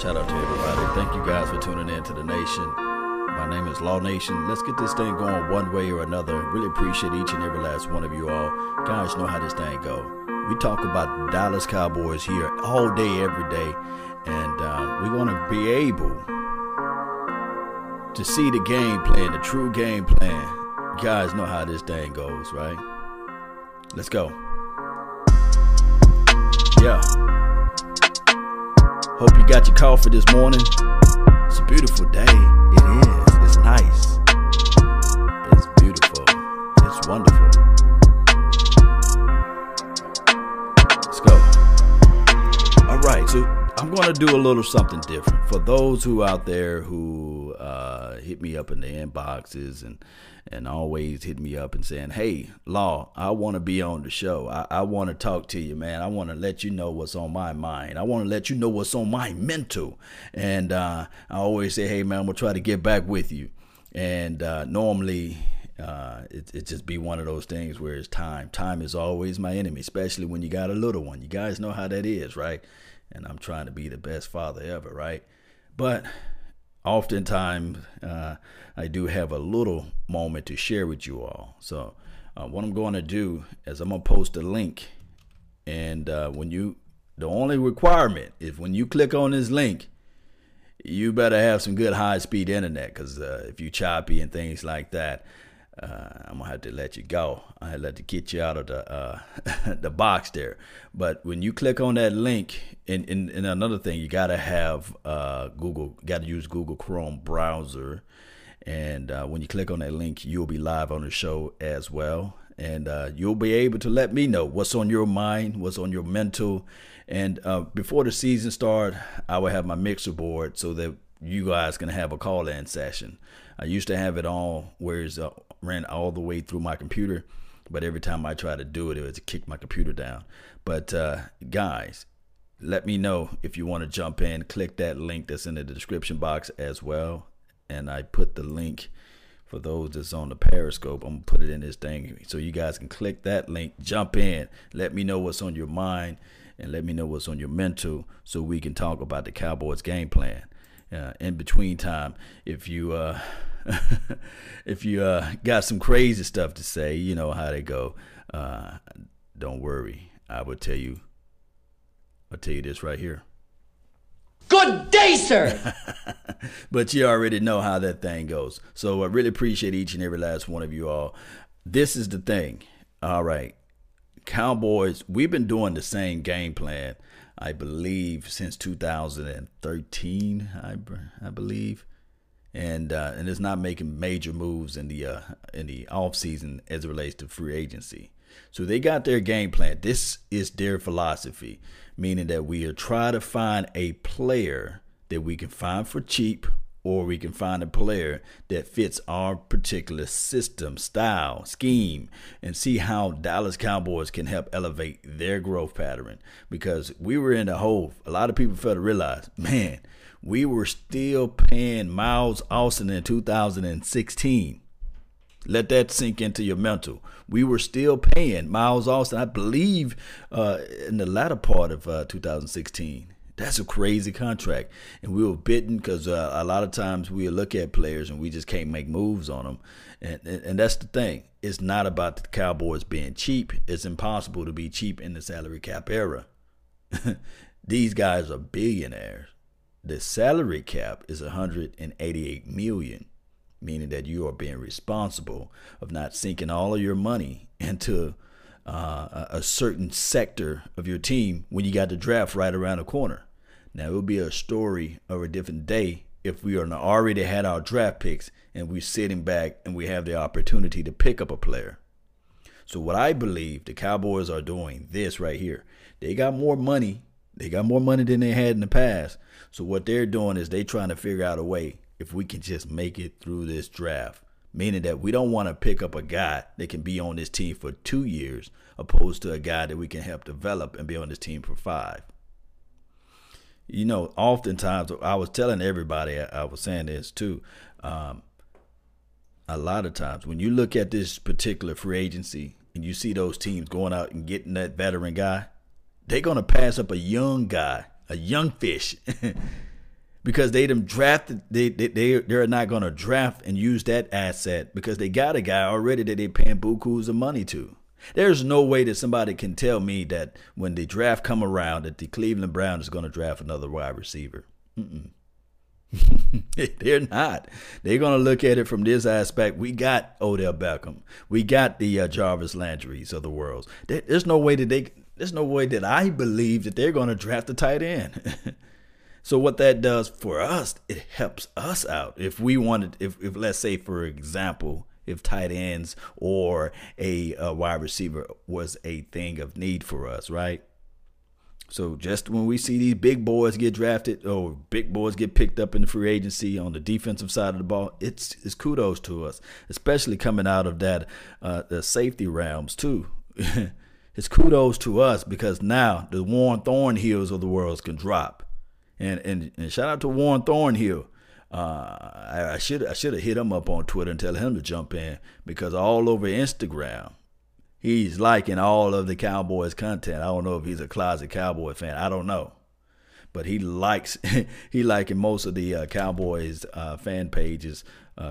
Shout out to everybody. Thank you guys for tuning in to The Nation. My name is Law Nation. Let's get this thing going one way or another. Really appreciate each and every last one of you all. Guys know how this thing go. We talk about Dallas Cowboys here all day, every day. And we're going to be able to see the game plan, the true game plan. You guys know how this thing goes, right? Let's go. Yeah. Hope you got your coffee this morning. It's a beautiful day. It is. It's nice. It's beautiful. It's wonderful. Let's go. All right. So I'm going to do a little something different. For those who out there who hit me up in the inboxes and always hit me up and saying, hey, Law, I want to be on the show. I want to talk to you, man. I want to let you know what's on my mind. I want to let you know what's on my mental. And I always say, hey, man, I'm going to try to get back with you. And normally it just be one of those things where it's time. Time is always my enemy, especially when you got a little one. You guys know how that is, right? And I'm trying to be the best father ever, right? But oftentimes, I do have a little moment to share with you all. So what I'm going to do is I'm going to post a link. And the only requirement is when you click on this link, you better have some good high-speed internet. Because if you choppy and things like that, I'm going to have to let you go. I had to get you out of the the box there. But when you click on that link, and another thing, you got to have got to use Google Chrome browser. And when you click on that link, you'll be live on the show as well. And you'll be able to let me know what's on your mind, what's on your mental. And before the season starts, I will have my mixer board so that you guys can have a call-in session. I used to have it on where it ran all the way through my computer, but every time I try to do it, it would kick my computer down. But guys, let me know if you want to jump in. Click that link that's in the description box as well. And I put the link for those that's on the Periscope. I'm going to put it in this thing so you guys can click that link, jump in, let me know what's on your mind, and let me know what's on your mental so we can talk about the Cowboys game plan. In between time, if you got some crazy stuff to say, you know how they go. Don't worry, I'll tell you this right here. Good day, sir. But you already know how that thing goes. So I really appreciate each and every last one of you all. This is the thing. All right, Cowboys, we've been doing the same game plan, I believe, since 2013, I believe. And it's not making major moves in the offseason as it relates to free agency. So they got their game plan. This is their philosophy, meaning that we'll try to find a player that we can find for cheap, or we can find a player that fits our particular system, style, scheme, and see how Dallas Cowboys can help elevate their growth pattern. Because we were in the hole. A lot of people fail to realize, man, we were still paying Miles Austin in 2016. Let that sink into your mental. We were still paying Miles Austin, I believe, in the latter part of 2016. That's a crazy contract. And we were bitten because a lot of times we look at players and we just can't make moves on them. And that's the thing. It's not about the Cowboys being cheap. It's impossible to be cheap in the salary cap era. These guys are billionaires. The salary cap is $188 million, meaning that you are being responsible of not sinking all of your money into a certain sector of your team when you got the draft right around the corner. Now, it would be a story of a different day if we already had our draft picks and we're sitting back and we have the opportunity to pick up a player. So what I believe the Cowboys are doing, this right here, they got more money. They got more money than they had in the past. So what they're doing is they're trying to figure out a way if we can just make it through this draft, meaning that we don't want to pick up a guy that can be on this team for 2 years opposed to a guy that we can help develop and be on this team for 5. You know, oftentimes I was telling everybody, I was saying this too, a lot of times when you look at this particular free agency and you see those teams going out and getting that veteran guy, they're going to pass up a young guy, a young fish because they them drafted. They're not going to draft and use that asset because they got a guy already that they paying bukus of money to. There's no way that somebody can tell me that when the draft come around that the Cleveland Browns is going to draft another wide receiver. They're not. They're going to look at it from this aspect. We got Odell Beckham. We got the Jarvis Landrys of the world. There's no way that they. There's no way that I believe that they're going to draft a tight end. So what that does for us, it helps us out. If we wanted, if let's say, for example, if tight ends or a wide receiver was a thing of need for us, right? So just when we see these big boys get drafted or big boys get picked up in the free agency on the defensive side of the ball, it's kudos to us, especially coming out of that the safety realms too. It's kudos to us because now the Warren Thornhills of the world can drop. And shout out to Warren Thornhill. I should have hit him up on Twitter and tell him to jump in because all over Instagram, he's liking all of the Cowboys content. I don't know if he's a closet Cowboy fan. I don't know, but he likes he liking most of the Cowboys fan pages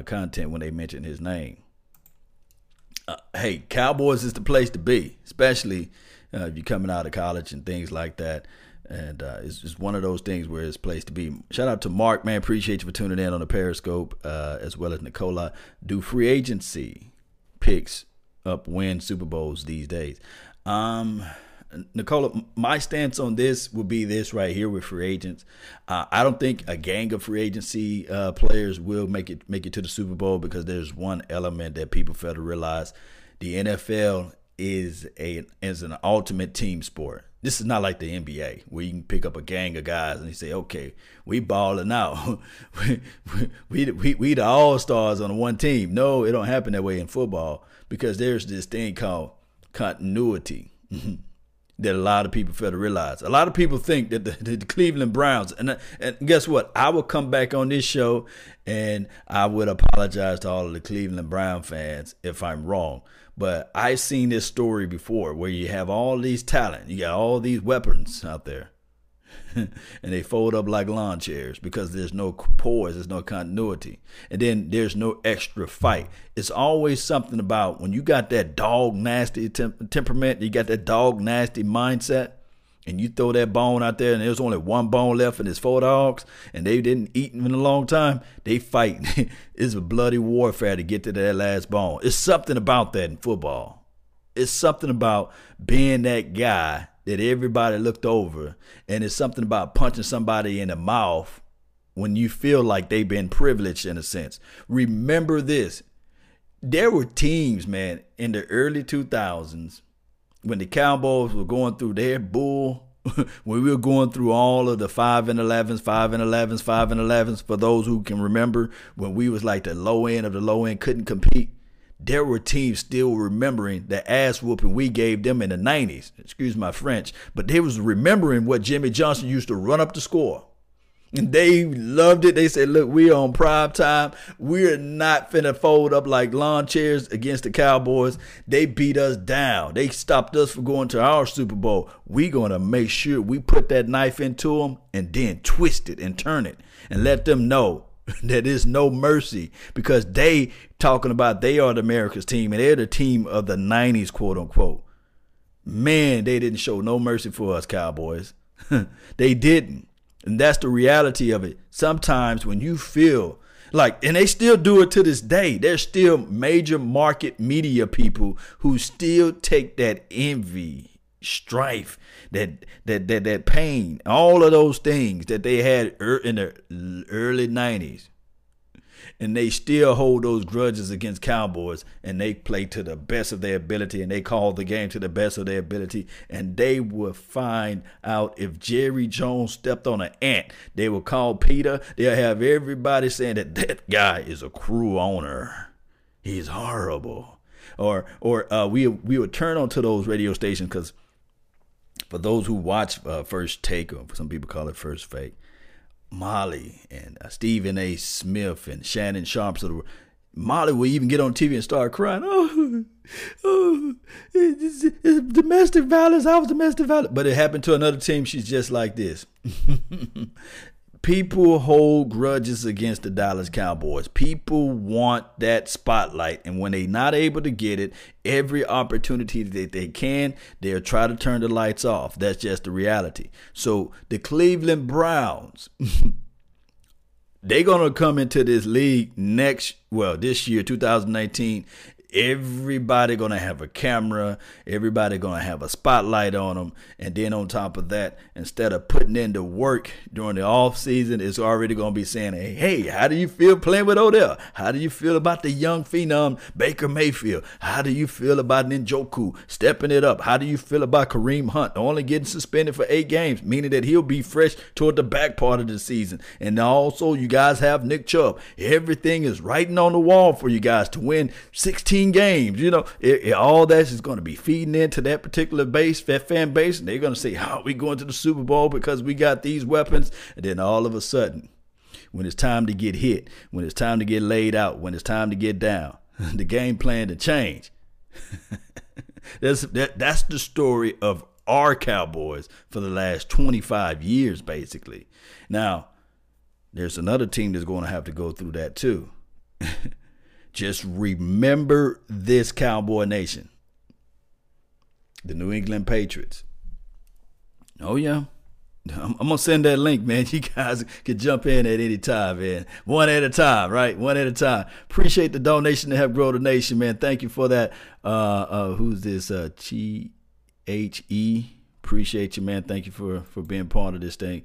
content when they mention his name. Hey, Cowboys is the place to be, especially if you're coming out of college and things like that. And it's just one of those things where it's place to be. Shout out to Mark, man. Appreciate you for tuning in on the Periscope, as well as Nicola. Do free agency picks up win Super Bowls these days? Nicola, my stance on this would be this right here with free agents. I don't think a gang of free agency players will make it to the Super Bowl because there's one element that people fail to realize: the NFL is an ultimate team sport. This is not like the NBA where you can pick up a gang of guys and you say, okay, we balling out. we the all-stars on one team. No, it don't happen that way in football because there's this thing called continuity that a lot of people fail to realize. A lot of people think that the Cleveland Browns, and guess what? I will come back on this show and I would apologize to all of the Cleveland Brown fans if I'm wrong. But I've seen this story before where you have all these talent. You got all these weapons out there. And they fold up like lawn chairs because there's no poise. There's no continuity. And then there's no extra fight. It's always something about when you got that dog nasty temperament. You got that dog nasty mindset. And you throw that bone out there and there's only one bone left and it's four dogs. And they didn't eat in a long time. They fight. It's a bloody warfare to get to that last bone. It's something about that in football. It's something about being that guy that everybody looked over. And it's something about punching somebody in the mouth when you feel like they've been privileged in a sense. Remember this. There were teams, man, in the early 2000s. When the Cowboys were going through their bull, when we were going through all of the 5 and 11s, for those who can remember, when we was like the low end of the low end, couldn't compete, there were teams still remembering the ass whooping we gave them in the 90s. Excuse my French, but they was remembering what Jimmy Johnson used to run up the score. And they loved it. They said, look, we're on prime time. We're not finna fold up like lawn chairs against the Cowboys. They beat us down. They stopped us from going to our Super Bowl. We're going to make sure we put that knife into them and then twist it and turn it and let them know that there's no mercy because they talking about they are the America's team and they're the team of the 90s, quote unquote. Man, they didn't show no mercy for us, Cowboys. They didn't. And that's the reality of it. Sometimes when you feel like, and they still do it to this day, there's still major market media people who still take that envy, strife, that pain, all of those things that they had in the early 90s. And they still hold those grudges against Cowboys, and they play to the best of their ability, and they call the game to the best of their ability. And they will find out if Jerry Jones stepped on an ant, they will call Peter. They'll have everybody saying that guy is a cruel owner. He's horrible. Or we would turn onto those radio stations because for those who watch First Take, or some people call it First Fake, Molly and Stephen A. Smith and Shannon Sharp. Molly will even get on TV and start crying. Oh, it's domestic violence. I was domestic violence. But it happened to another team. She's just like this. People hold grudges against the Dallas Cowboys. People want that spotlight. And when they're not able to get it, every opportunity that they can, they'll try to turn the lights off. That's just the reality. So the Cleveland Browns, they're going to come into this league this year, 2019. Everybody going to have a camera. Everybody going to have a spotlight on them. And then on top of that, instead of putting in the work during the offseason, it's already going to be saying, hey, how do you feel playing with Odell? How do you feel about the young phenom Baker Mayfield? How do you feel about Njoku stepping it up? How do you feel about Kareem Hunt only getting suspended for 8 games, meaning that he'll be fresh toward the back part of the season? And also, you guys have Nick Chubb. Everything is writing on the wall for you guys to win 16 games, all that's is going to be feeding into that particular base, that fan base, and they're going to say, how are we going to the Super Bowl because we got these weapons? And then all of a sudden, when it's time to get hit, when it's time to get laid out, when it's time to get down, the game plan to change. That's the story of our Cowboys for the last 25 years, basically. Now, there's another team that's going to have to go through that too. Just remember this, Cowboy Nation. The New England Patriots. Oh, yeah. I'm going to send that link, man. You guys can jump in at any time, man. One at a time, right? One at a time. Appreciate the donation to help grow the nation, man. Thank you for that. Who's this? T-H-E. Appreciate you, man. Thank you for being part of this thing.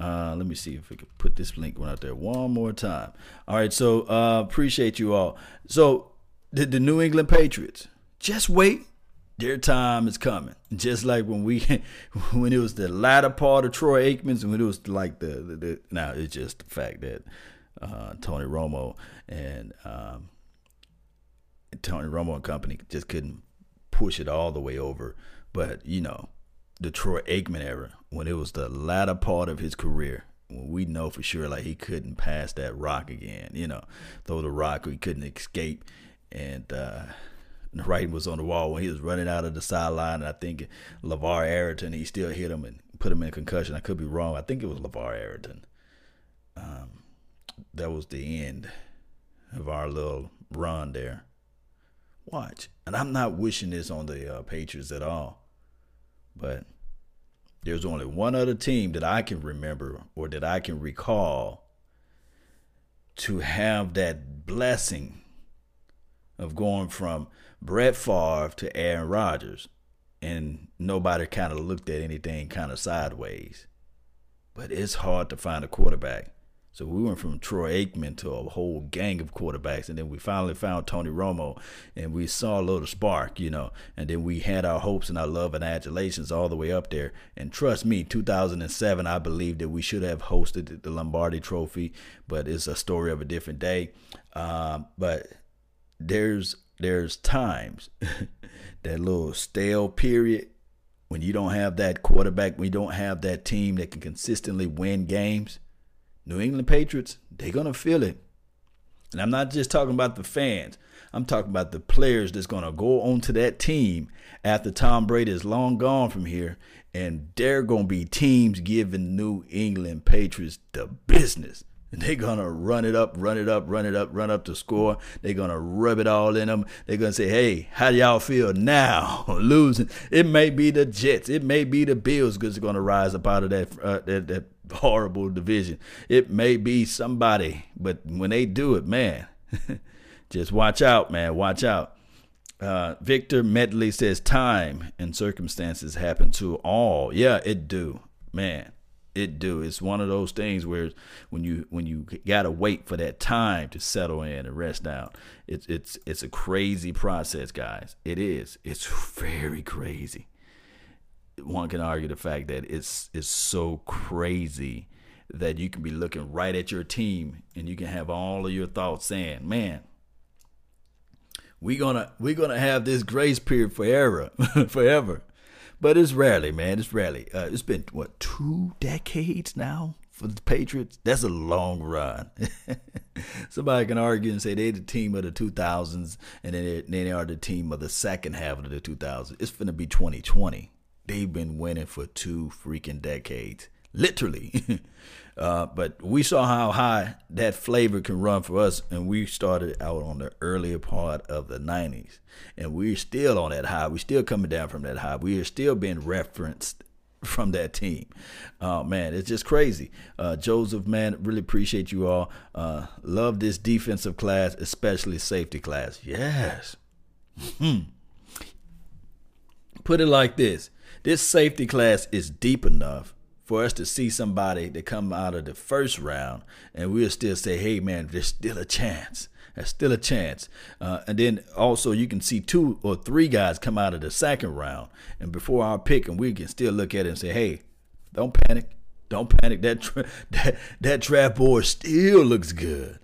Let me see if we can put this link one out there one more time. All right, so appreciate you all. So the New England Patriots, just wait. Their time is coming. Just like when it was the latter part of Troy Aikman's, and when it was like now it's just the fact that Tony Romo and company just couldn't push it all the way over. But, the Troy Aikman era, when it was the latter part of his career, when we know for sure like he couldn't pass that rock again, throw the rock, he couldn't escape, and the writing was on the wall when he was running out of the sideline. And I think LeVar Arrington, he still hit him and put him in a concussion. I could be wrong. I think it was LeVar Arrington. That was the end of our little run there. Watch, and I'm not wishing this on the Patriots at all, but there's only one other team that I can remember or that I can recall to have that blessing of going from Brett Favre to Aaron Rodgers, and nobody kind of looked at anything kind of sideways. But it's hard to find a quarterback. So we went from Troy Aikman to a whole gang of quarterbacks, and then we finally found Tony Romo, and we saw a little spark, and then we had our hopes and our love and adulations all the way up there. And trust me, 2007, I believe that we should have hosted the Lombardi Trophy, but it's a story of a different day. But there's times, that little stale period, when you don't have that quarterback, when you don't have that team that can consistently win games. New England Patriots, they're going to feel it. And I'm not just talking about the fans. I'm talking about the players that's going to go onto that team after Tom Brady is long gone from here. And they're going to be teams giving New England Patriots the business. And they're going to run up the score. They're going to rub it all in them. They're going to say, hey, how do y'all feel now losing? It may be the Jets. It may be the Bills, because they're going to rise up out of that horrible division. It may be somebody, but when they do it, man, just watch out, man. Watch out. Victor Medley says time and circumstances happen to all. Yeah, it do, man. It do. It's one of those things where when you gotta wait for that time to settle in and rest down. It's a crazy process, guys. It is. It's very crazy. One can argue the fact that it's so crazy that you can be looking right at your team and you can have all of your thoughts saying, man, we're gonna have this grace period forever. But it's rarely, man. It's rarely. It's been, 2 decades now for the Patriots? That's a long run. Somebody can argue and say they're the team of the 2000s, and then they are the team of the second half of the 2000s. It's going to be 2020. They've been winning for 2 freaking decades, literally. But we saw how high that flavor can run for us, and we started out on the earlier part of the 90s. And we're still on that high. We're still coming down from that high. We are still being referenced from that team. Man, it's just crazy. Joseph, man, really appreciate you all. Love this defensive class, especially safety class. Yes. Put it like this. This safety class is deep enough for us to see somebody that come out of the first round and we'll still say, hey, man, there's still a chance. There's still a chance. And then also you can see 2 or 3 guys come out of the second round and before our pick, and we can still look at it and say, hey, don't panic. Don't panic. That draft board still looks good.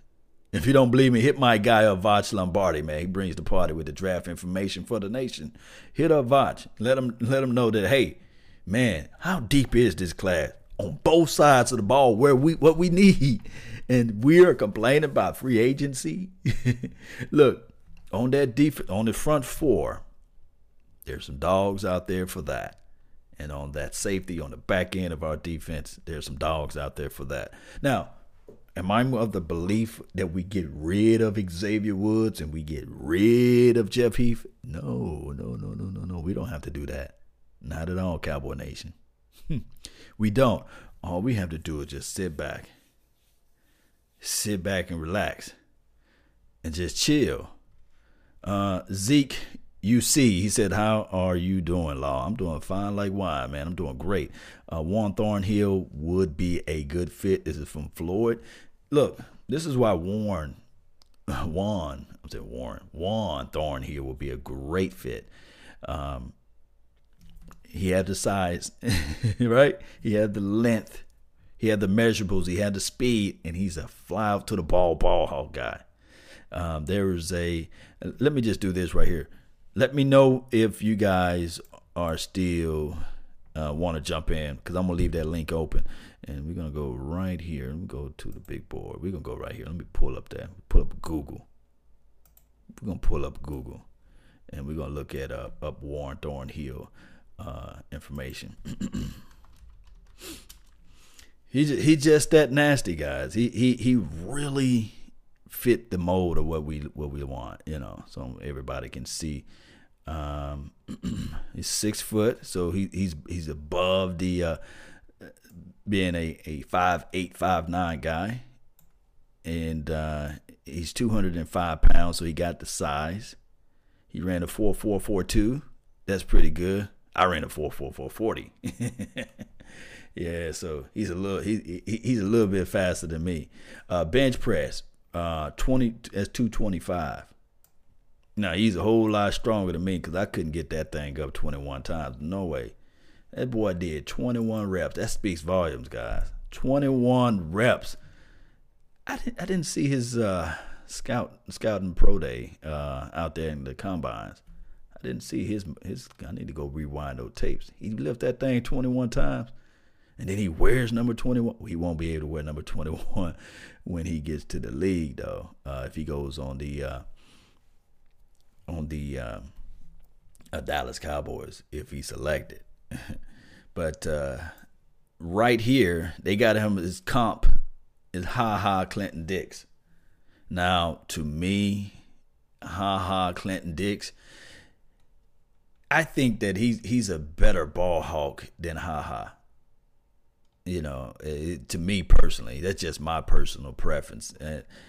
If you don't believe me, hit my guy up, Vach Lombardi, man. He brings the party with the draft information for the nation. Hit up Vach. Let him know that, hey, man, how deep is this class on both sides of the ball where what we need? And we are complaining about free agency. Look, on that defense, on the front four, there's some dogs out there for that. And on that safety, on the back end of our defense, there's some dogs out there for that. Now, am I of the belief that we get rid of Xavier Woods and we get rid of Jeff Heath? No. We don't have to do that. Not at all, Cowboy Nation. We don't. All we have to do is just sit back. Sit back and relax. And just chill. Zeke, you see, he said, how are you doing, Law? I'm doing fine like wine, man. I'm doing great. Juan Thornhill would be a good fit. This is from Floyd. Look, this is why Juan Thornhill will be a great fit. He had the size, right? He had the length. He had the measurables. He had the speed. And he's a fly-out-to-the-ball hawk guy. Let me just do this right here. Let me know if you guys are still want to jump in, because I'm going to leave that link open. And we're going to go right here. Let me go to the big board. We're going to go right here. Let me pull up that. Pull up Google. We're going to pull up Google. And we're going to look at up Warren Thornhill. Information. He just that nasty, guys. He really fit the mold of what we want, you know. So everybody can see. He's 6 foot, so he's above the being a 5'8", 5'9" guy, and he's 205 pounds, so he got the size. He ran a 4.442. That's pretty good. I ran a 4.44 40. Yeah, so he's a little bit faster than me. Bench press, 225. Now he's a whole lot stronger than me because I couldn't get that thing up 21 times. No way. That boy did 21 reps. That speaks volumes, guys. 21 reps. I didn't see his scouting pro day out there in the combines. Didn't see his. I need to go rewind those tapes. He lift that thing 21 times, and then he wears number 21. He won't be able to wear number 21 when he gets to the league, though. If he goes on the Dallas Cowboys, if he's selected. But right here, they got him. His comp is Ha Ha Clinton-Dix. Now, to me, Ha Ha Clinton-Dix, I think that he's a better ball hawk than Ha Ha. You know, to me personally, that's just my personal preference.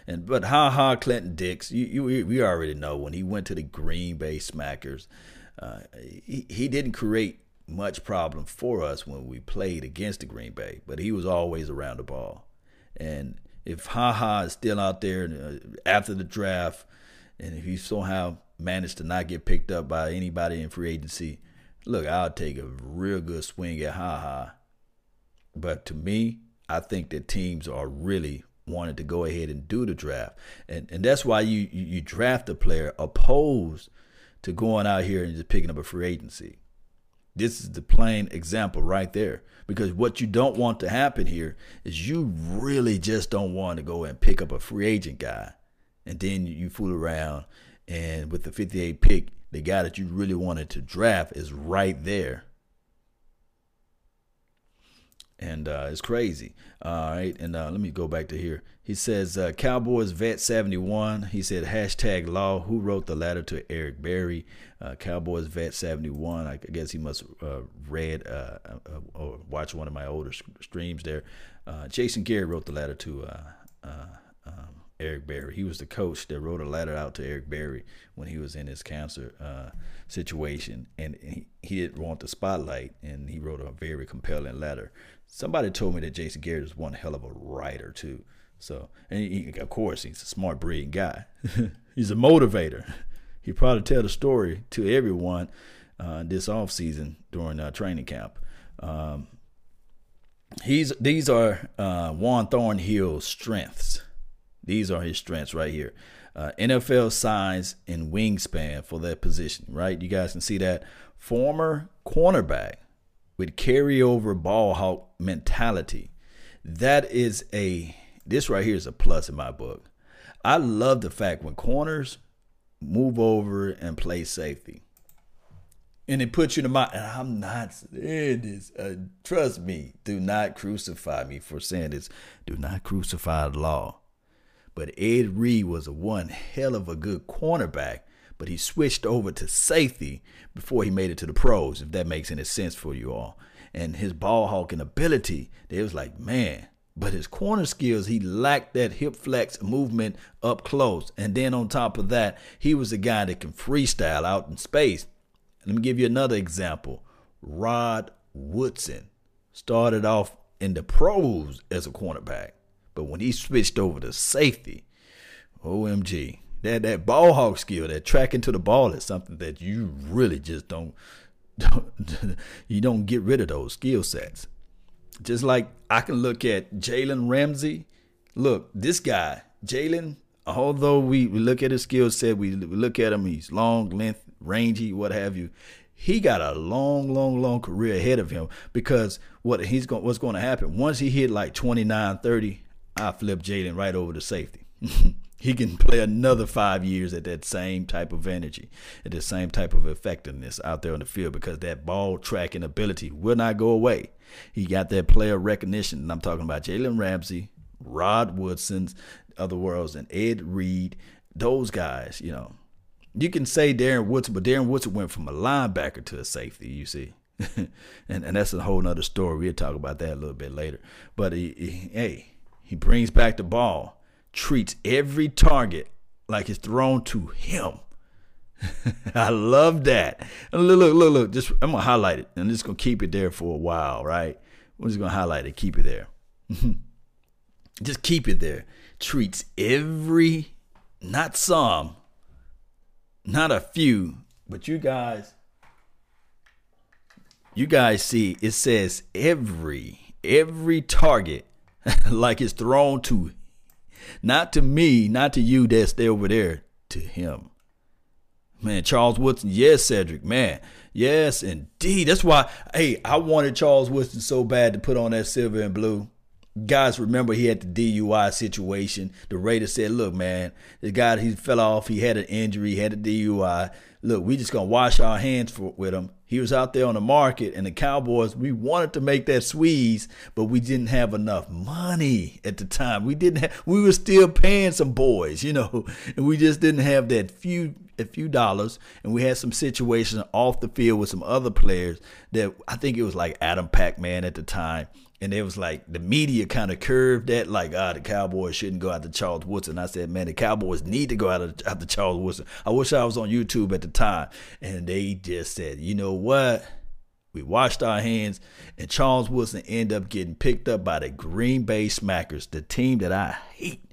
But Ha Ha Clinton-Dix, we already know when he went to the Green Bay Smackers, he didn't create much problem for us when we played against the Green Bay, but he was always around the ball. And if Ha Ha is still out there after the draft, and if he somehow managed to not get picked up by anybody in free agency, look, I'll take a real good swing at Ha Ha. But to me, I think that teams are really wanting to go ahead and do the draft. And that's why you draft a player opposed to going out here and just picking up a free agency. This is the plain example right there. Because what you don't want to happen here is you really just don't want to go and pick up a free agent guy. And then you fool around, and with the 58th pick, the guy that you really wanted to draft is right there. And it's crazy. All right. And let me go back to here. He says, Cowboys vet 71. He said, hashtag law. Who wrote the letter to Eric Berry? Cowboys vet 71. I guess he must read or watch one of my older streams there. Jason Garrett wrote the letter to Eric Berry. He was the coach that wrote a letter out to Eric Berry when he was in his cancer situation. And he didn't want the spotlight, and he wrote a very compelling letter. Somebody told me that Jason Garrett is one hell of a writer, too. So, and he, of course, he's a smart, brilliant guy. He's a motivator. He probably tell the story to everyone this offseason during training camp. These are Juan Thornhill's strengths. These are his strengths right here. NFL size and wingspan for that position, right? You guys can see that. Former cornerback with carryover ball hawk mentality. That is this right here is a plus in my book. I love the fact when corners move over and play safety. And it puts you in the mind, and I'm not saying this. Trust me, do not crucify me for saying this. Do not crucify the law. But Ed Reed was one hell of a good cornerback, but he switched over to safety before he made it to the pros, if that makes any sense for you all. And his ball hawking ability, they was like, man. But his corner skills, he lacked that hip flex movement up close. And then on top of that, he was a guy that can freestyle out in space. Let me give you another example. Rod Woodson started off in the pros as a cornerback. But when he switched over to safety, OMG, that ball hawk skill, that tracking to the ball is something that you really just don't get rid of those skill sets. Just like I can look at Jalen Ramsey. Look, this guy, Jalen, although we look at his skill set, we look at him, he's long, length, rangy, what have you. He got a long career ahead of him because what's going to happen once he hit like 29, 30, I flip Jalen right over to safety. He can play another 5 years at that same type of energy, at the same type of effectiveness out there on the field because that ball tracking ability will not go away. He got that player recognition, and I'm talking about Jalen Ramsey, Rod Woodson's other worlds, and Ed Reed. Those guys, you know, you can say Darren Woodson, but Darren Woodson went from a linebacker to a safety, you see. and that's a whole nother story. We'll talk about that a little bit later. But he brings back the ball, treats every target like it's thrown to him. I love that. Look. Just I'm gonna highlight it, and I'm just gonna keep it there for a while, right? We're just gonna highlight it, keep it there. Just keep it there. Treats every, not some, not a few, but you guys see it says every target. Like it's thrown to, not to me, not to you, that's there over there, to him. Man, Charles Woodson, yes, Cedric, man. Yes, indeed. That's why, hey, I wanted Charles Woodson so bad to put on that silver and blue. Guys, remember he had the DUI situation. The Raiders said, look, man, the guy, he fell off. He had an injury. He had a DUI. Look, we just going to wash our hands with him. He was out there on the market, and the Cowboys, we wanted to make that squeeze, but we didn't have enough money at the time. We were still paying some boys, you know, and we just didn't have that a few dollars. And we had some situations off the field with some other players that I think it was like Adam Pac-Man at the time. And it was like the media kind of curved that like, the Cowboys shouldn't go after Charles Woodson. I said, man, the Cowboys need to go after Charles Woodson. I wish I was on YouTube at the time. And they just said, you know what? We washed our hands, and Charles Woodson ended up getting picked up by the Green Bay Smackers, the team that I hate.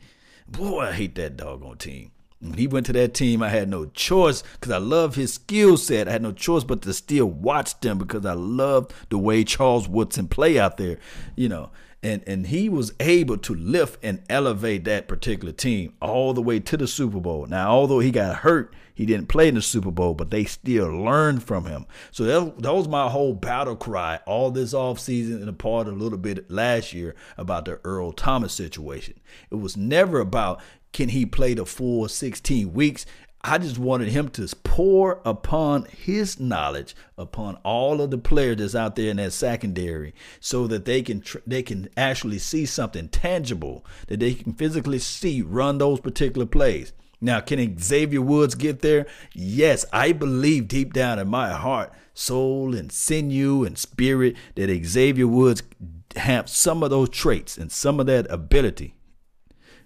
Boy, I hate that doggone team. When he went to that team, I had no choice because I love his skill set. I had no choice but to still watch them because I loved the way Charles Woodson play out there, you know. And he was able to lift and elevate that particular team all the way to the Super Bowl. Now, although he got hurt, he didn't play in the Super Bowl, but they still learned from him. So that was my whole battle cry all this offseason and a part of a little bit last year about the Earl Thomas situation. It was never about, can he play the full 16 weeks? I just wanted him to pour upon his knowledge upon all of the players that's out there in that secondary, so that they can actually see something tangible that they can physically see run those particular plays. Now, can Xavier Woods get there? Yes, I believe deep down in my heart, soul and sinew and spirit that Xavier Woods have some of those traits and some of that ability.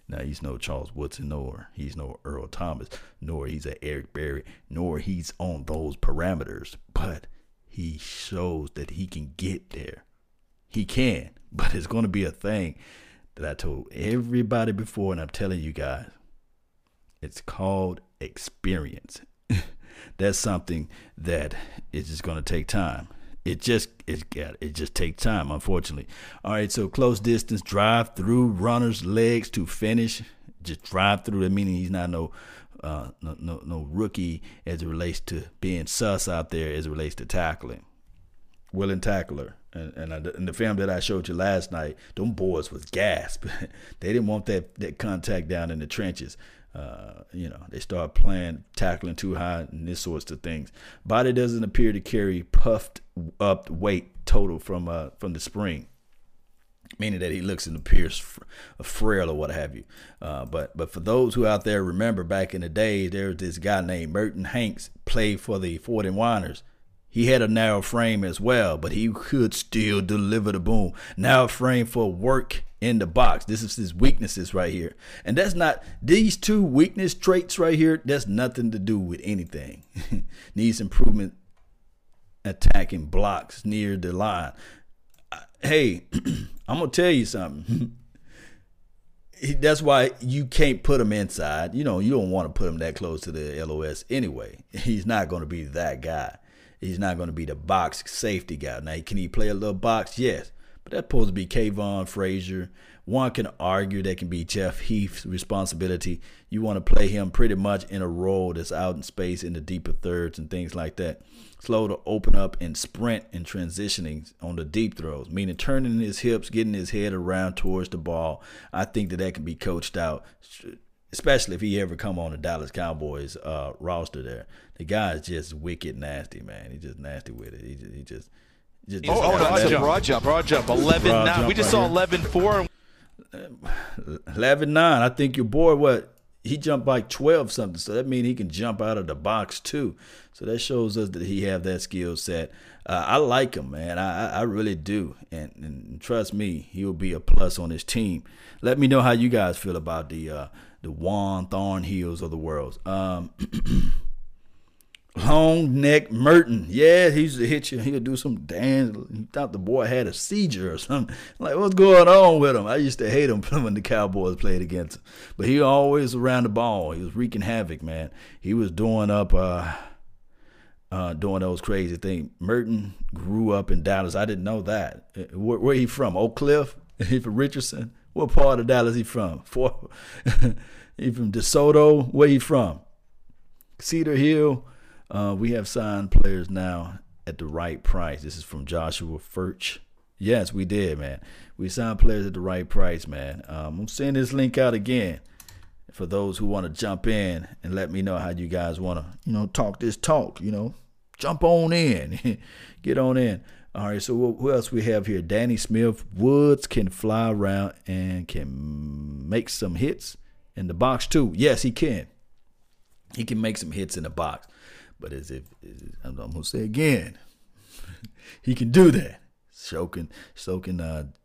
Now, he's no Charles Woodson, nor he's no Earl Thomas, nor he's an Eric Berry, nor he's on those parameters. But he shows that he can get there. He can, but it's going to be a thing that I told everybody before, and I'm telling you guys. It's called experience. That's something that is just going to take time. It just takes time, unfortunately. All right, so close distance, drive through, runner's legs to finish. Just drive through. That meaning he's not no rookie as it relates to being sus out there as it relates to tackling. Willing tackler. And the film that I showed you last night, them boys was gassed. They didn't want that contact down in the trenches. They start playing, tackling too high, and this sorts of things. Body doesn't appear to carry puffed up weight total from the spring, meaning that he looks and appears frail or what have you. But for those who out there remember back in the day, there was this guy named Merton Hanks, played for the 49ers. He had a narrow frame as well, but he could still deliver the boom. Narrow frame for work in the box. This is his weaknesses right here. And that's not, these two weakness traits right here, that's nothing to do with anything. Needs improvement attacking blocks near the line. Hey, I'm going to tell you something. That's why you can't put him inside. You know, you don't want to put him that close to the LOS anyway. He's not going to be that guy. He's not going to be the box safety guy. Now, can he play a little box? Yes. But that's supposed to be Kayvon Frazier. One can argue that can be Jeff Heath's responsibility. You want to play him pretty much in a role that's out in space in the deeper thirds and things like that. Slow to open up and sprint and transitioning on the deep throws, meaning turning his hips, getting his head around towards the ball. I think that can be coached out, especially if he ever come on the Dallas Cowboys roster there. The guy is just wicked nasty, man. He's just nasty with it. Broad jump. 11-9. We just saw 11-4. 11-9. I think your boy, he jumped like 12 something. So that means he can jump out of the box too. So that shows us that he have that skill set. I like him, man. I really do. And trust me, he'll be a plus on his team. Let me know how you guys feel about the Juan Thornhills of the world. Long neck Merton. Yeah, he used to hit you. He'll do some dance. You thought the boy had a seizure or something. Like, what's going on with him? I used to hate him when the Cowboys played against him. But he always around the ball. He was wreaking havoc, man. He was doing those crazy things. Merton grew up in Dallas. I didn't know that. Where he from? Oak Cliff? He from Richardson? What part of Dallas he from? He from DeSoto? Where he from? Cedar Hill? We have signed players now at the right price. This is from Joshua Furch. Yes, we did, man. We signed players at the right price, man. I'm sending this link out again for those who want to jump in and let me know how you guys want to, talk this talk, jump on in, get on in. All right, so who else we have here? Danny Smith. Woods can fly around and can make some hits in the box too. Yes, he can. He can make some hits in the box. But I'm going to say again, he can do that. So can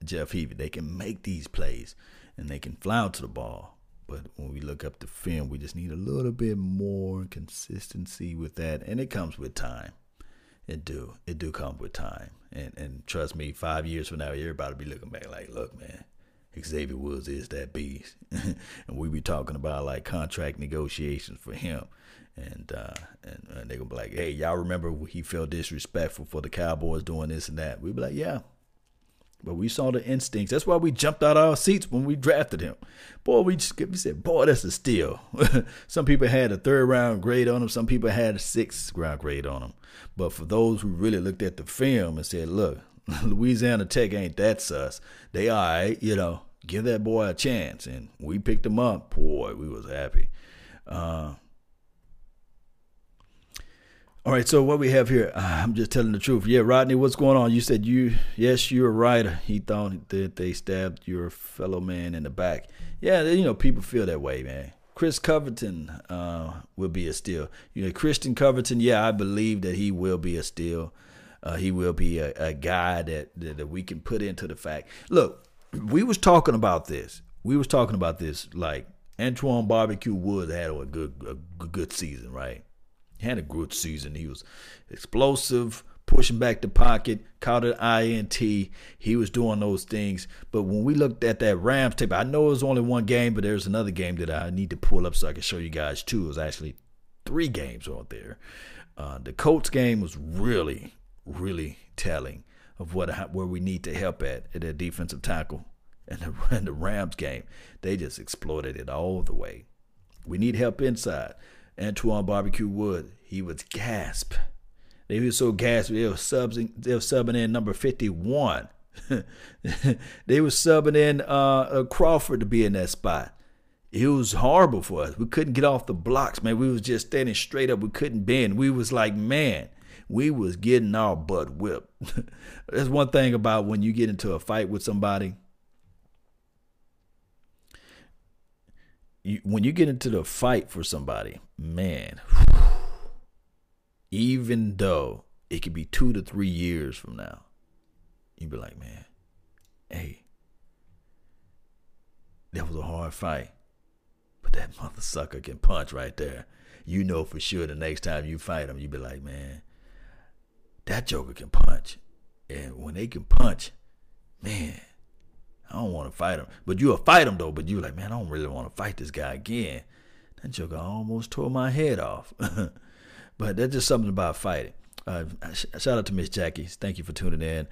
Jeff Heath. They can make these plays, and they can fly out to the ball. But when we look up the film, we just need a little bit more consistency with that, and it comes with time. It do come with time. And trust me, 5 years from now, everybody will be looking back like, look, man, Xavier Woods is that beast. And we be talking about, like, contract negotiations for him. And they're going to be like, hey, y'all remember he felt disrespectful for the Cowboys doing this and that. We'd be like, yeah. But we saw the instincts. That's why we jumped out of our seats when we drafted him. Boy, we said, boy, that's a steal. Some people had a third-round grade on him. Some people had a sixth-round grade on him. But for those who really looked at the film and said, look, Louisiana Tech ain't that sus. They all right, give that boy a chance. And we picked him up. Boy, we was happy. All right, so what we have here, I'm just telling the truth. Yeah, Rodney, what's going on? You said you're right. He thought that they stabbed your fellow man in the back. Yeah, you know, people feel that way, man. Chris Covington will be a steal. You know, Christian Covington, yeah, I believe that he will be a steal. He will be a guy that we can put into the fact. Look, we was talking about this. Like Antoine Barbecue Woods had a good season, right? Had a good season. He was explosive, pushing back the pocket, caught an INT. He was doing those things. But when we looked at that Rams tape, I know it was only one game, but there's another game that I need to pull up so I can show you guys too. It was actually 3 games out there. The Colts game was really, really telling of where we need to help at that defensive tackle. And the Rams game, they just exploited it all the way. We need help inside. Antoine Barbecue Wood, he was gasped. They were so gasped, they were subbing in number 51. They were subbing in Crawford to be in that spot. It was horrible for us. We couldn't get off the blocks, man. We was just standing straight up. We couldn't bend. We was like, man, we was getting our butt whipped. That's one thing about when you get into a fight with somebody. When you get into the fight for somebody, man, even though it could be 2 to 3 years from now, you'd be like, man, hey, that was a hard fight, but that mother sucker can punch right there. You know for sure the next time you fight him, you'd be like, man, that joker can punch. And when they can punch, man, I don't want to fight him. But you'll fight him, though. But you're like, man, I don't really want to fight this guy again. That joker almost tore my head off. But that's just something about fighting. Shout out to Miss Jackie. Thank you for tuning in.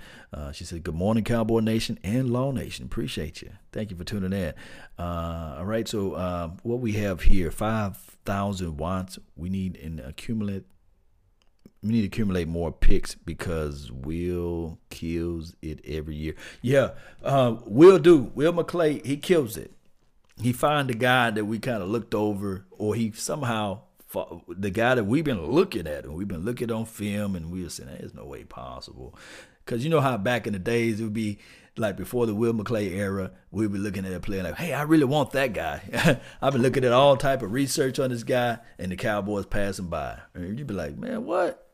She said, good morning, Cowboy Nation and Law Nation. Appreciate you. Thank you for tuning in. All right, so what we have here, 5,000 watts. We need to accumulate more picks because Will kills it every year. Yeah, Will McClay, he kills it. He find the guy that we kind of looked over, or he somehow, the guy that we've been looking at, and we've been looking on film, and we were saying, there's no way possible. Because you know how back in the days, it would be like before the Will McClay era, we'd be looking at a player like, hey, I really want that guy. I've been looking at all type of research on this guy, and the Cowboys passing by. And you'd be like, man, what?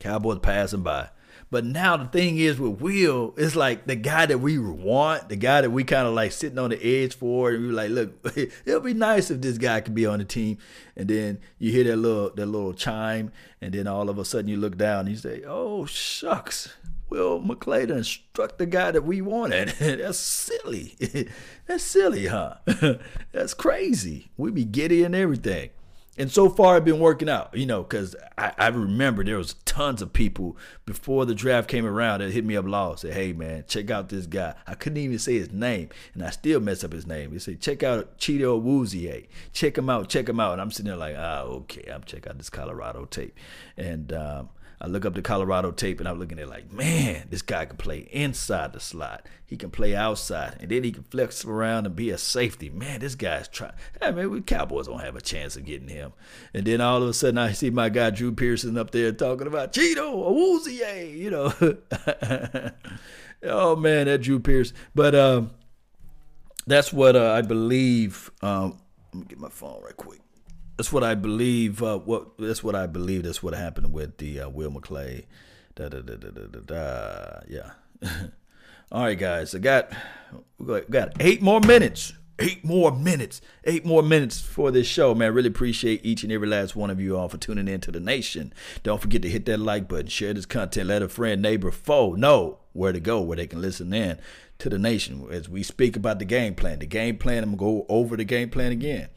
Cowboys passing by. But now the thing is with Will, it's like the guy that we want, the guy that we kind of like sitting on the edge for, and we were like, look, it'll be nice if this guy could be on the team. And then you hear that little chime, and then all of a sudden you look down and you say, oh, shucks, Will McClay done struck the guy that we wanted. That's silly. That's silly, huh? That's crazy. We be giddy and everything. And so far, it's been working out, you know, because I remember there was tons of people before the draft came around that hit me up law and said, hey, man, check out this guy. I couldn't even say his name, and I still mess up his name. They say, check out Chido Awuzie. Check him out, check him out. And I'm sitting there like, okay, I'm checking out this Colorado tape. And I look up the Colorado tape, and I'm looking at it like, man, this guy can play inside the slot. He can play outside, and then he can flex around and be a safety. Man, this guy's trying. I mean, we Cowboys don't have a chance of getting him. And then all of a sudden, I see my guy Drew Pearson up there talking about Chido Awuzie, you know. Oh, man, that Drew Pearson. But that's what I believe. Let me get my phone right quick. That's what I believe. That's what happened with the Will McClay. Yeah. All right, guys. We got 8 more minutes. 8 more minutes for this show, man. Really appreciate each and every last one of you all for tuning in to the nation. Don't forget to hit that like button, share this content, let a friend, neighbor, foe know where to go, where they can listen in to the nation as we speak about the game plan. The game plan. I'm gonna go over the game plan again.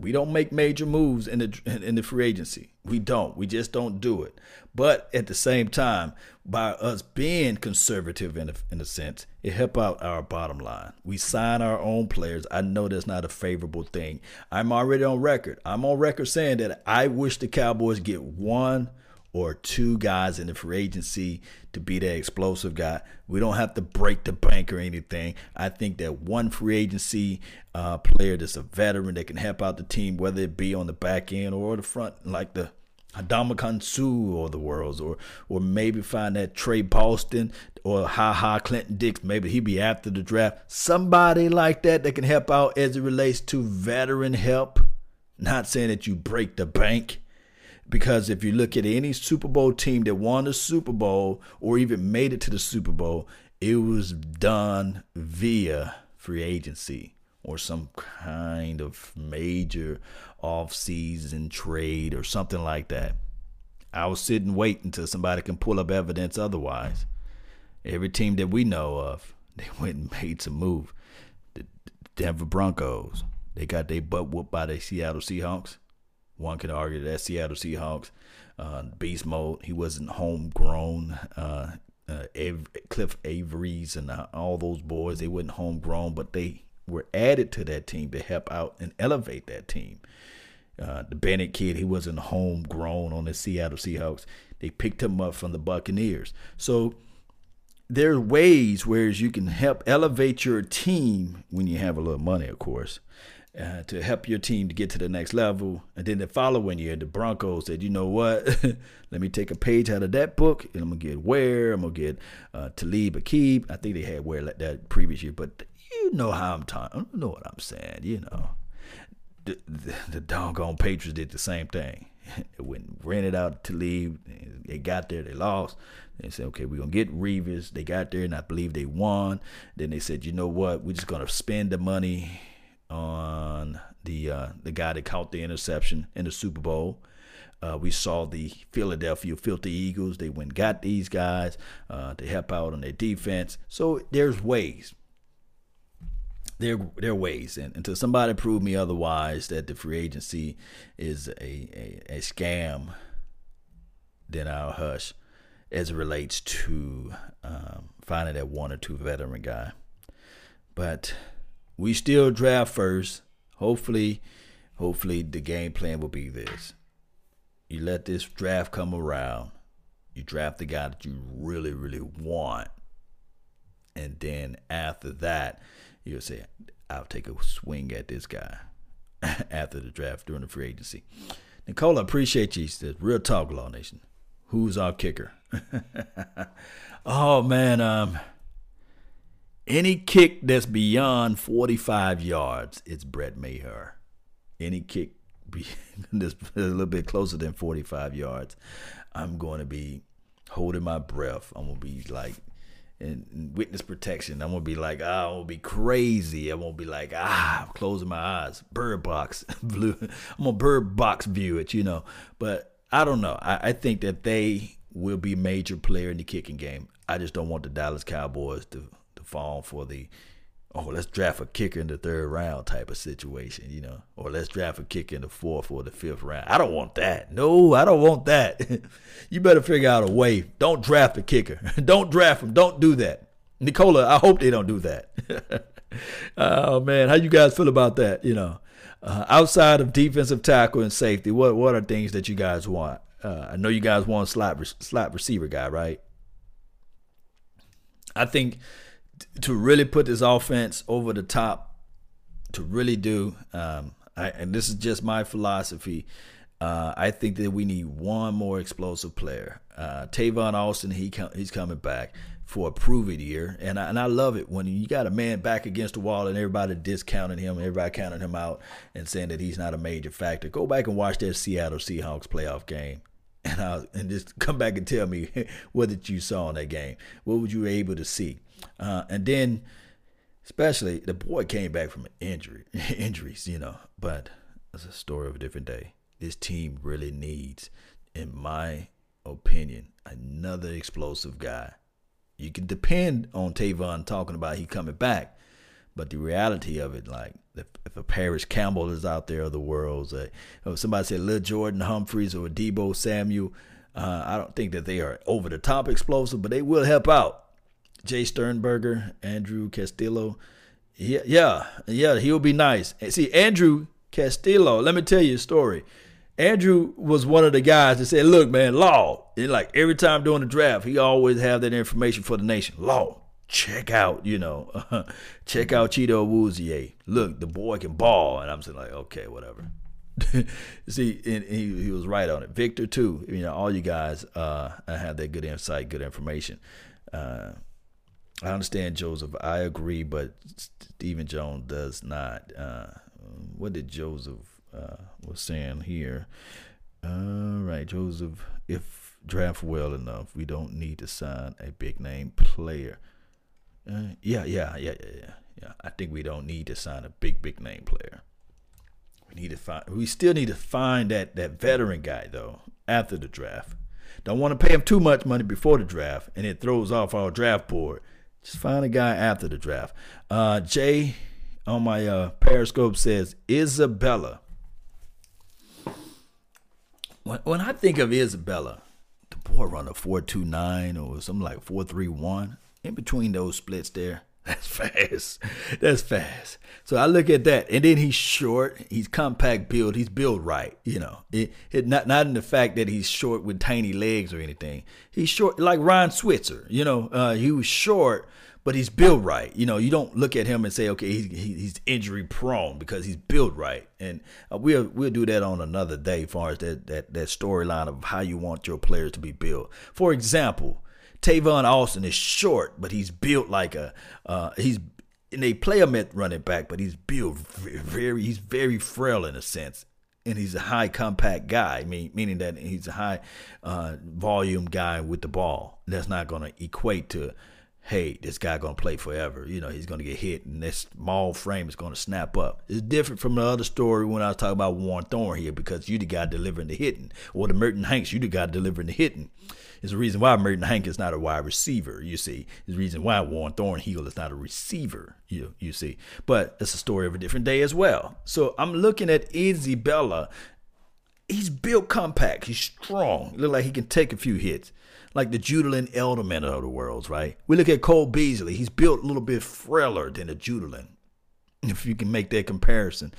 We don't make major moves in the free agency. We don't. We just don't do it. But at the same time, by us being conservative in a sense, it help out our bottom line. We sign our own players. I know that's not a favorable thing. I'm already on record. I'm on record saying that I wish the Cowboys get 1 or 2 guys in the free agency to be that explosive guy. We don't have to break the bank or anything. I think that one free agency player that's a veteran that can help out the team, whether it be on the back end or the front, like the Ndamukong Suh of the worlds, or maybe find that Trey Boston or Ha Ha Clinton-Dix. Maybe he be after the draft. Somebody like that that can help out as it relates to veteran help. Not saying that you break the bank, because if you look at any Super Bowl team that won the Super Bowl or even made it to the Super Bowl, it was done via free agency or some kind of major off-season trade or something like that. I will sit and wait until somebody can pull up evidence otherwise. Every team that we know of, they went and made some move. The Denver Broncos, they got their butt whooped by the Seattle Seahawks. One could argue that Seattle Seahawks, beast mode, he wasn't homegrown. Cliff Avrys and all those boys, they weren't homegrown, but they were added to that team to help out and elevate that team. The Bennett kid, he wasn't homegrown on the Seattle Seahawks. They picked him up from the Buccaneers. So there are ways whereas you can help elevate your team when you have a little money, of course, to help your team to get to the next level. And then the following year, the Broncos said, you know what, let me take a page out of that book, and I'm going to get Ware, I'm going to get Talib, Aqib. I think they had Ware like that previous year, but you know how I'm talking. You know what I'm saying. You know, the doggone Patriots did the same thing. They went rented out to leave. They got there. They lost. They said, okay, we're going to get Revis. They got there, and I believe they won. Then they said, you know what? We're just going to spend the money on the guy that caught the interception in the Super Bowl. We saw the Philadelphia Filthy Eagles. They went and got these guys to help out on their defense. So there's ways. Their ways, and until somebody prove me otherwise that the free agency is a scam, then I'll hush as it relates to finding that one or two veteran guy. But we still draft first. Hopefully the game plan will be this. You let this draft come around. You draft the guy that you really, really want. And then after that, you'll say, I'll take a swing at this guy after the draft during the free agency. Nicole, I appreciate you. She says, real talk, Law Nation. Who's our kicker? Oh, man. Any kick that's beyond 45 yards, it's Brett Maher. Any kick that's a little bit closer than 45 yards, I'm going to be holding my breath. I'm going to be like, and witness protection. I'm going to be like, I'm going to be crazy. I'm going to be like, I'm closing my eyes. Bird box. Blue. I'm going to bird box view it, you know. But I don't know. I think that they will be major player in the kicking game. I just don't want the Dallas Cowboys to fall for the, let's draft a kicker in the third round type of situation, you know. Or let's draft a kicker in the fourth or the fifth round. I don't want that. No, I don't want that. You better figure out a way. Don't draft a kicker. Don't draft him. Don't do that. Nicola, I hope they don't do that. Oh, man, how you guys feel about that, you know? Outside of defensive tackle and safety, what are things that you guys want? I know you guys want a slot receiver guy, right? I think to really put this offense over the top, to really do, and this is just my philosophy, I think that we need one more explosive player. Tavon Austin, he's coming back for a prove-it year, and I love it when you got a man back against the wall and everybody discounting him, everybody counting him out and saying that he's not a major factor. Go back and watch that Seattle Seahawks playoff game. And just come back and tell me what that you saw in that game. What were you able to see? And then, especially, the boy came back from injuries, you know. But it's a story of a different day. This team really needs, in my opinion, another explosive guy. You can depend on Tavon talking about he coming back. But the reality of it, like if a Paris Campbell is out there of the world, or somebody said Lil Jordan Humphreys or Debo Samuel, I don't think that they are over the top explosive, but they will help out. Jay Sternberger, Andrew Castillo, yeah, he'll be nice. And see, Andrew Castillo, let me tell you a story. Andrew was one of the guys that said, "Look, man, Law." And like every time during the draft, he always have that information for the nation. Law. Check out, you know, check out Chido Awuzie. Look, the boy can ball. And I'm saying, like, okay, whatever. See, and he was right on it. Victor, too. You know, all you guys have that good insight, good information. I understand Joseph. I agree, but Stephen Jones does not. What did Joseph was saying here? All right, Joseph, if draft well enough, we don't need to sign a big-name player. Yeah. I think we don't need to sign a big-name player. We still need to find that veteran guy, though, after the draft. Don't want to pay him too much money before the draft, and it throws off our draft board. Just find a guy after the draft. Jay on my Periscope says Isabella. When I think of Isabella, the boy run a 4.29 or something like 4.31. In between those splits there. That's fast. So I look at that, and then he's short. He's compact build. He's built right. You know, it not in the fact that he's short with tiny legs or anything. He's short like Ryan Switzer. You know, he was short, but he's built right. You know, you don't look at him and say, okay, he's injury prone because he's built right. And we'll do that on another day, as far as that storyline of how you want your players to be built. For example, Tavon Austin is short, but he's built like they play him at running back, but he's built very frail in a sense. And he's a high compact guy, meaning that he's a high volume guy with the ball. That's not going to equate to, hey, this guy going to play forever. You know, he's going to get hit, and this small frame is going to snap up. It's different from the other story when I was talking about Warren Thornhill here, because you the guy delivering the hitting, or the Merton Hanks, you the guy delivering the hitting. It's the reason why Merton Hanks is not a wide receiver, you see. It's the reason why Warren Thornhill is not a receiver, you see. But it's a story of a different day as well. So I'm looking at Isabella. He's built compact. He's strong. Look like he can take a few hits, like the Julian Edelman of the world, right? We look at Cole Beasley. He's built a little bit frailer than a Julian, if you can make that comparison.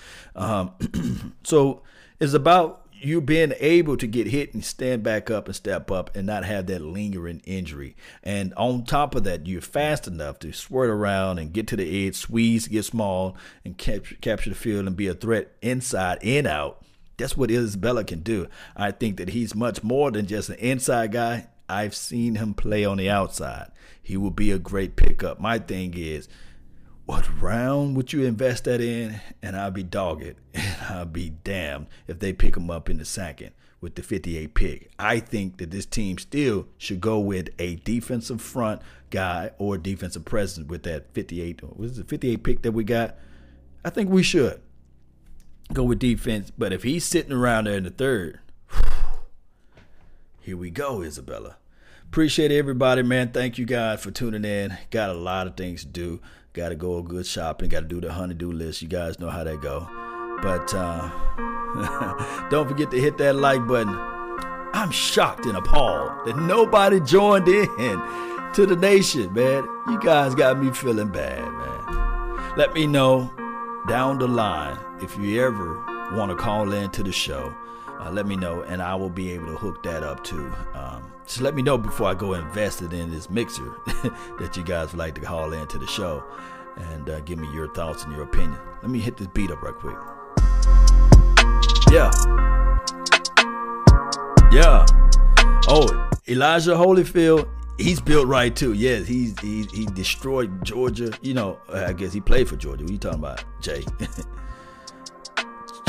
So it's about you being able to get hit and stand back up and step up and not have that lingering injury. And on top of that, you're fast enough to squirt around and get to the edge, squeeze, get small, and capture the field and be a threat inside and out. That's what Isabella can do. I think that he's much more than just an inside guy. I've seen him play on the outside. He will be a great pickup. My thing is, what round would you invest that in? And I'll be dogged, and I'll be damned if they pick him up in the second with the 58 pick. I think that this team still should go with a defensive front guy or defensive presence with that 58. Was it the 58 pick that we got? I think we should go with defense. But if he's sitting around there in the third, here we go, Isabella. Appreciate everybody, man. Thank you guys for tuning in. Got a lot of things to do. Got to go good shopping. Got to do the honey-do list. You guys know how that go. But don't forget to hit that like button. I'm shocked and appalled that nobody joined in to the nation, man. You guys got me feeling bad, man. Let me know down the line if you ever want to call in to the show. Let me know, and I will be able to hook that up too. Just let me know before I go invest it in this mixer that you guys would like to call into the show and give me your thoughts and your opinion. Let me hit this beat up right quick. Yeah. Oh, Elijah Holyfield. He's built right, too. Yes, he destroyed Georgia. You know, I guess he played for Georgia. What are you talking about, Jay?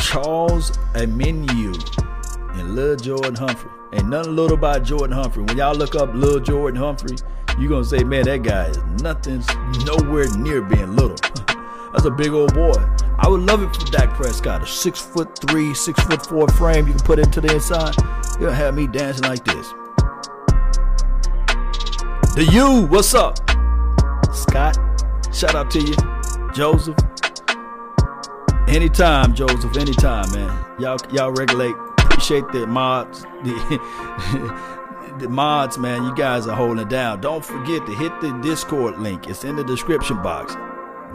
Charles Aminu and Lil Jordan Humphreys. Ain't nothing little about Jordan Humphreys. When y'all look up Lil Jordan Humphreys, you're going to say, man, that guy is nowhere near being little. That's a big old boy. I would love it for Dak Prescott. A 6'3", 6'4" frame you can put into the inside. He'll have me dancing like this. The U, what's up? Scott, shout out to you. Joseph. Anytime, Joseph. Anytime, man. Y'all regulate. Appreciate the mods. The mods, man. You guys are holding down. Don't forget to hit the Discord link. It's in the description box.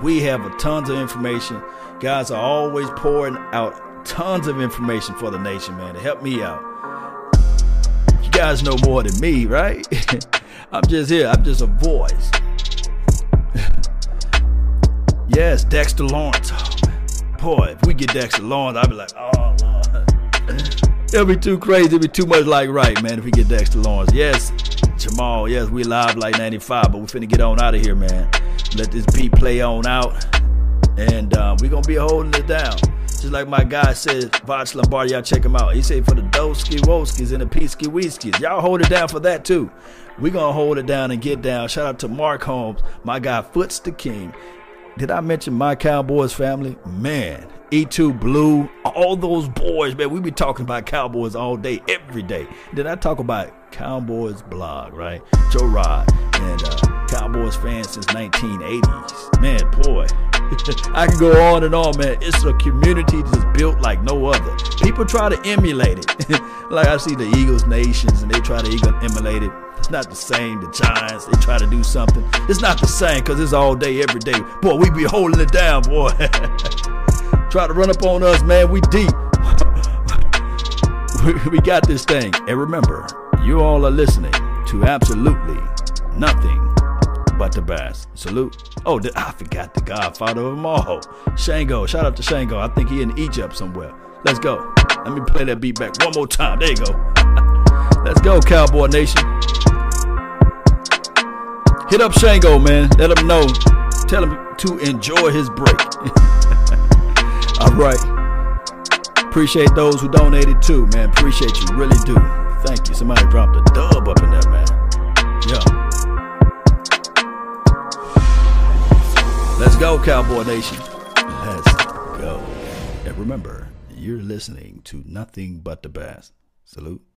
We have tons of information. Guys are always pouring out tons of information for the nation, man. To help me out. You guys know more than me, right? I'm just here. I'm just a voice. Yes, Dexter Lawrence. Boy, if we get Dexter Lawrence, I'd be like, oh, Lord. It'll be too crazy. It'll be too much like right, man, if we get Dexter Lawrence. Yes, Jamal, yes, we live like 95, but we finna get on out of here, man. Let this beat play on out, and we're going to be holding it down. Just like my guy said, Vach Lombardi, y'all check him out. He said for the Doski Woskis and the Peeski Weeskies. Y'all hold it down for that too. We're going to hold it down and get down. Shout out to Mark Holmes, my guy Foots the King. Did I mention my Cowboys family? Man, E2 Blue, all those boys, man. We be talking about Cowboys all day, every day. Did I talk about Cowboys blog, right? Joe Rod and Cowboys fans since 1980s. Man, boy. I can go on and on, man. It's a community that's built like no other. People try to emulate it. Like I see the Eagles Nations, and they try to emulate it. It's not the same. The Giants, they try to do something. It's not the same because it's all day, every day. Boy, we be holding it down, boy. Try to run up on us, man. We deep. We got this thing. And remember, you all are listening to absolutely nothing but the best. Salute. Oh, I forgot the godfather of them all, Shango. Shout out to Shango. I think he in Egypt somewhere. Let's go. Let me play that beat back one more time. There you go. Let's go, Cowboy Nation. Hit up Shango, man. Let him know. Tell him to enjoy his break. All right. Appreciate those who donated too, man. Appreciate you. Really do. Thank you. Somebody dropped a dub up in there, man. Yeah. Let's go, Cowboy Nation. Let's go. And remember, you're listening to nothing but the best. Salute.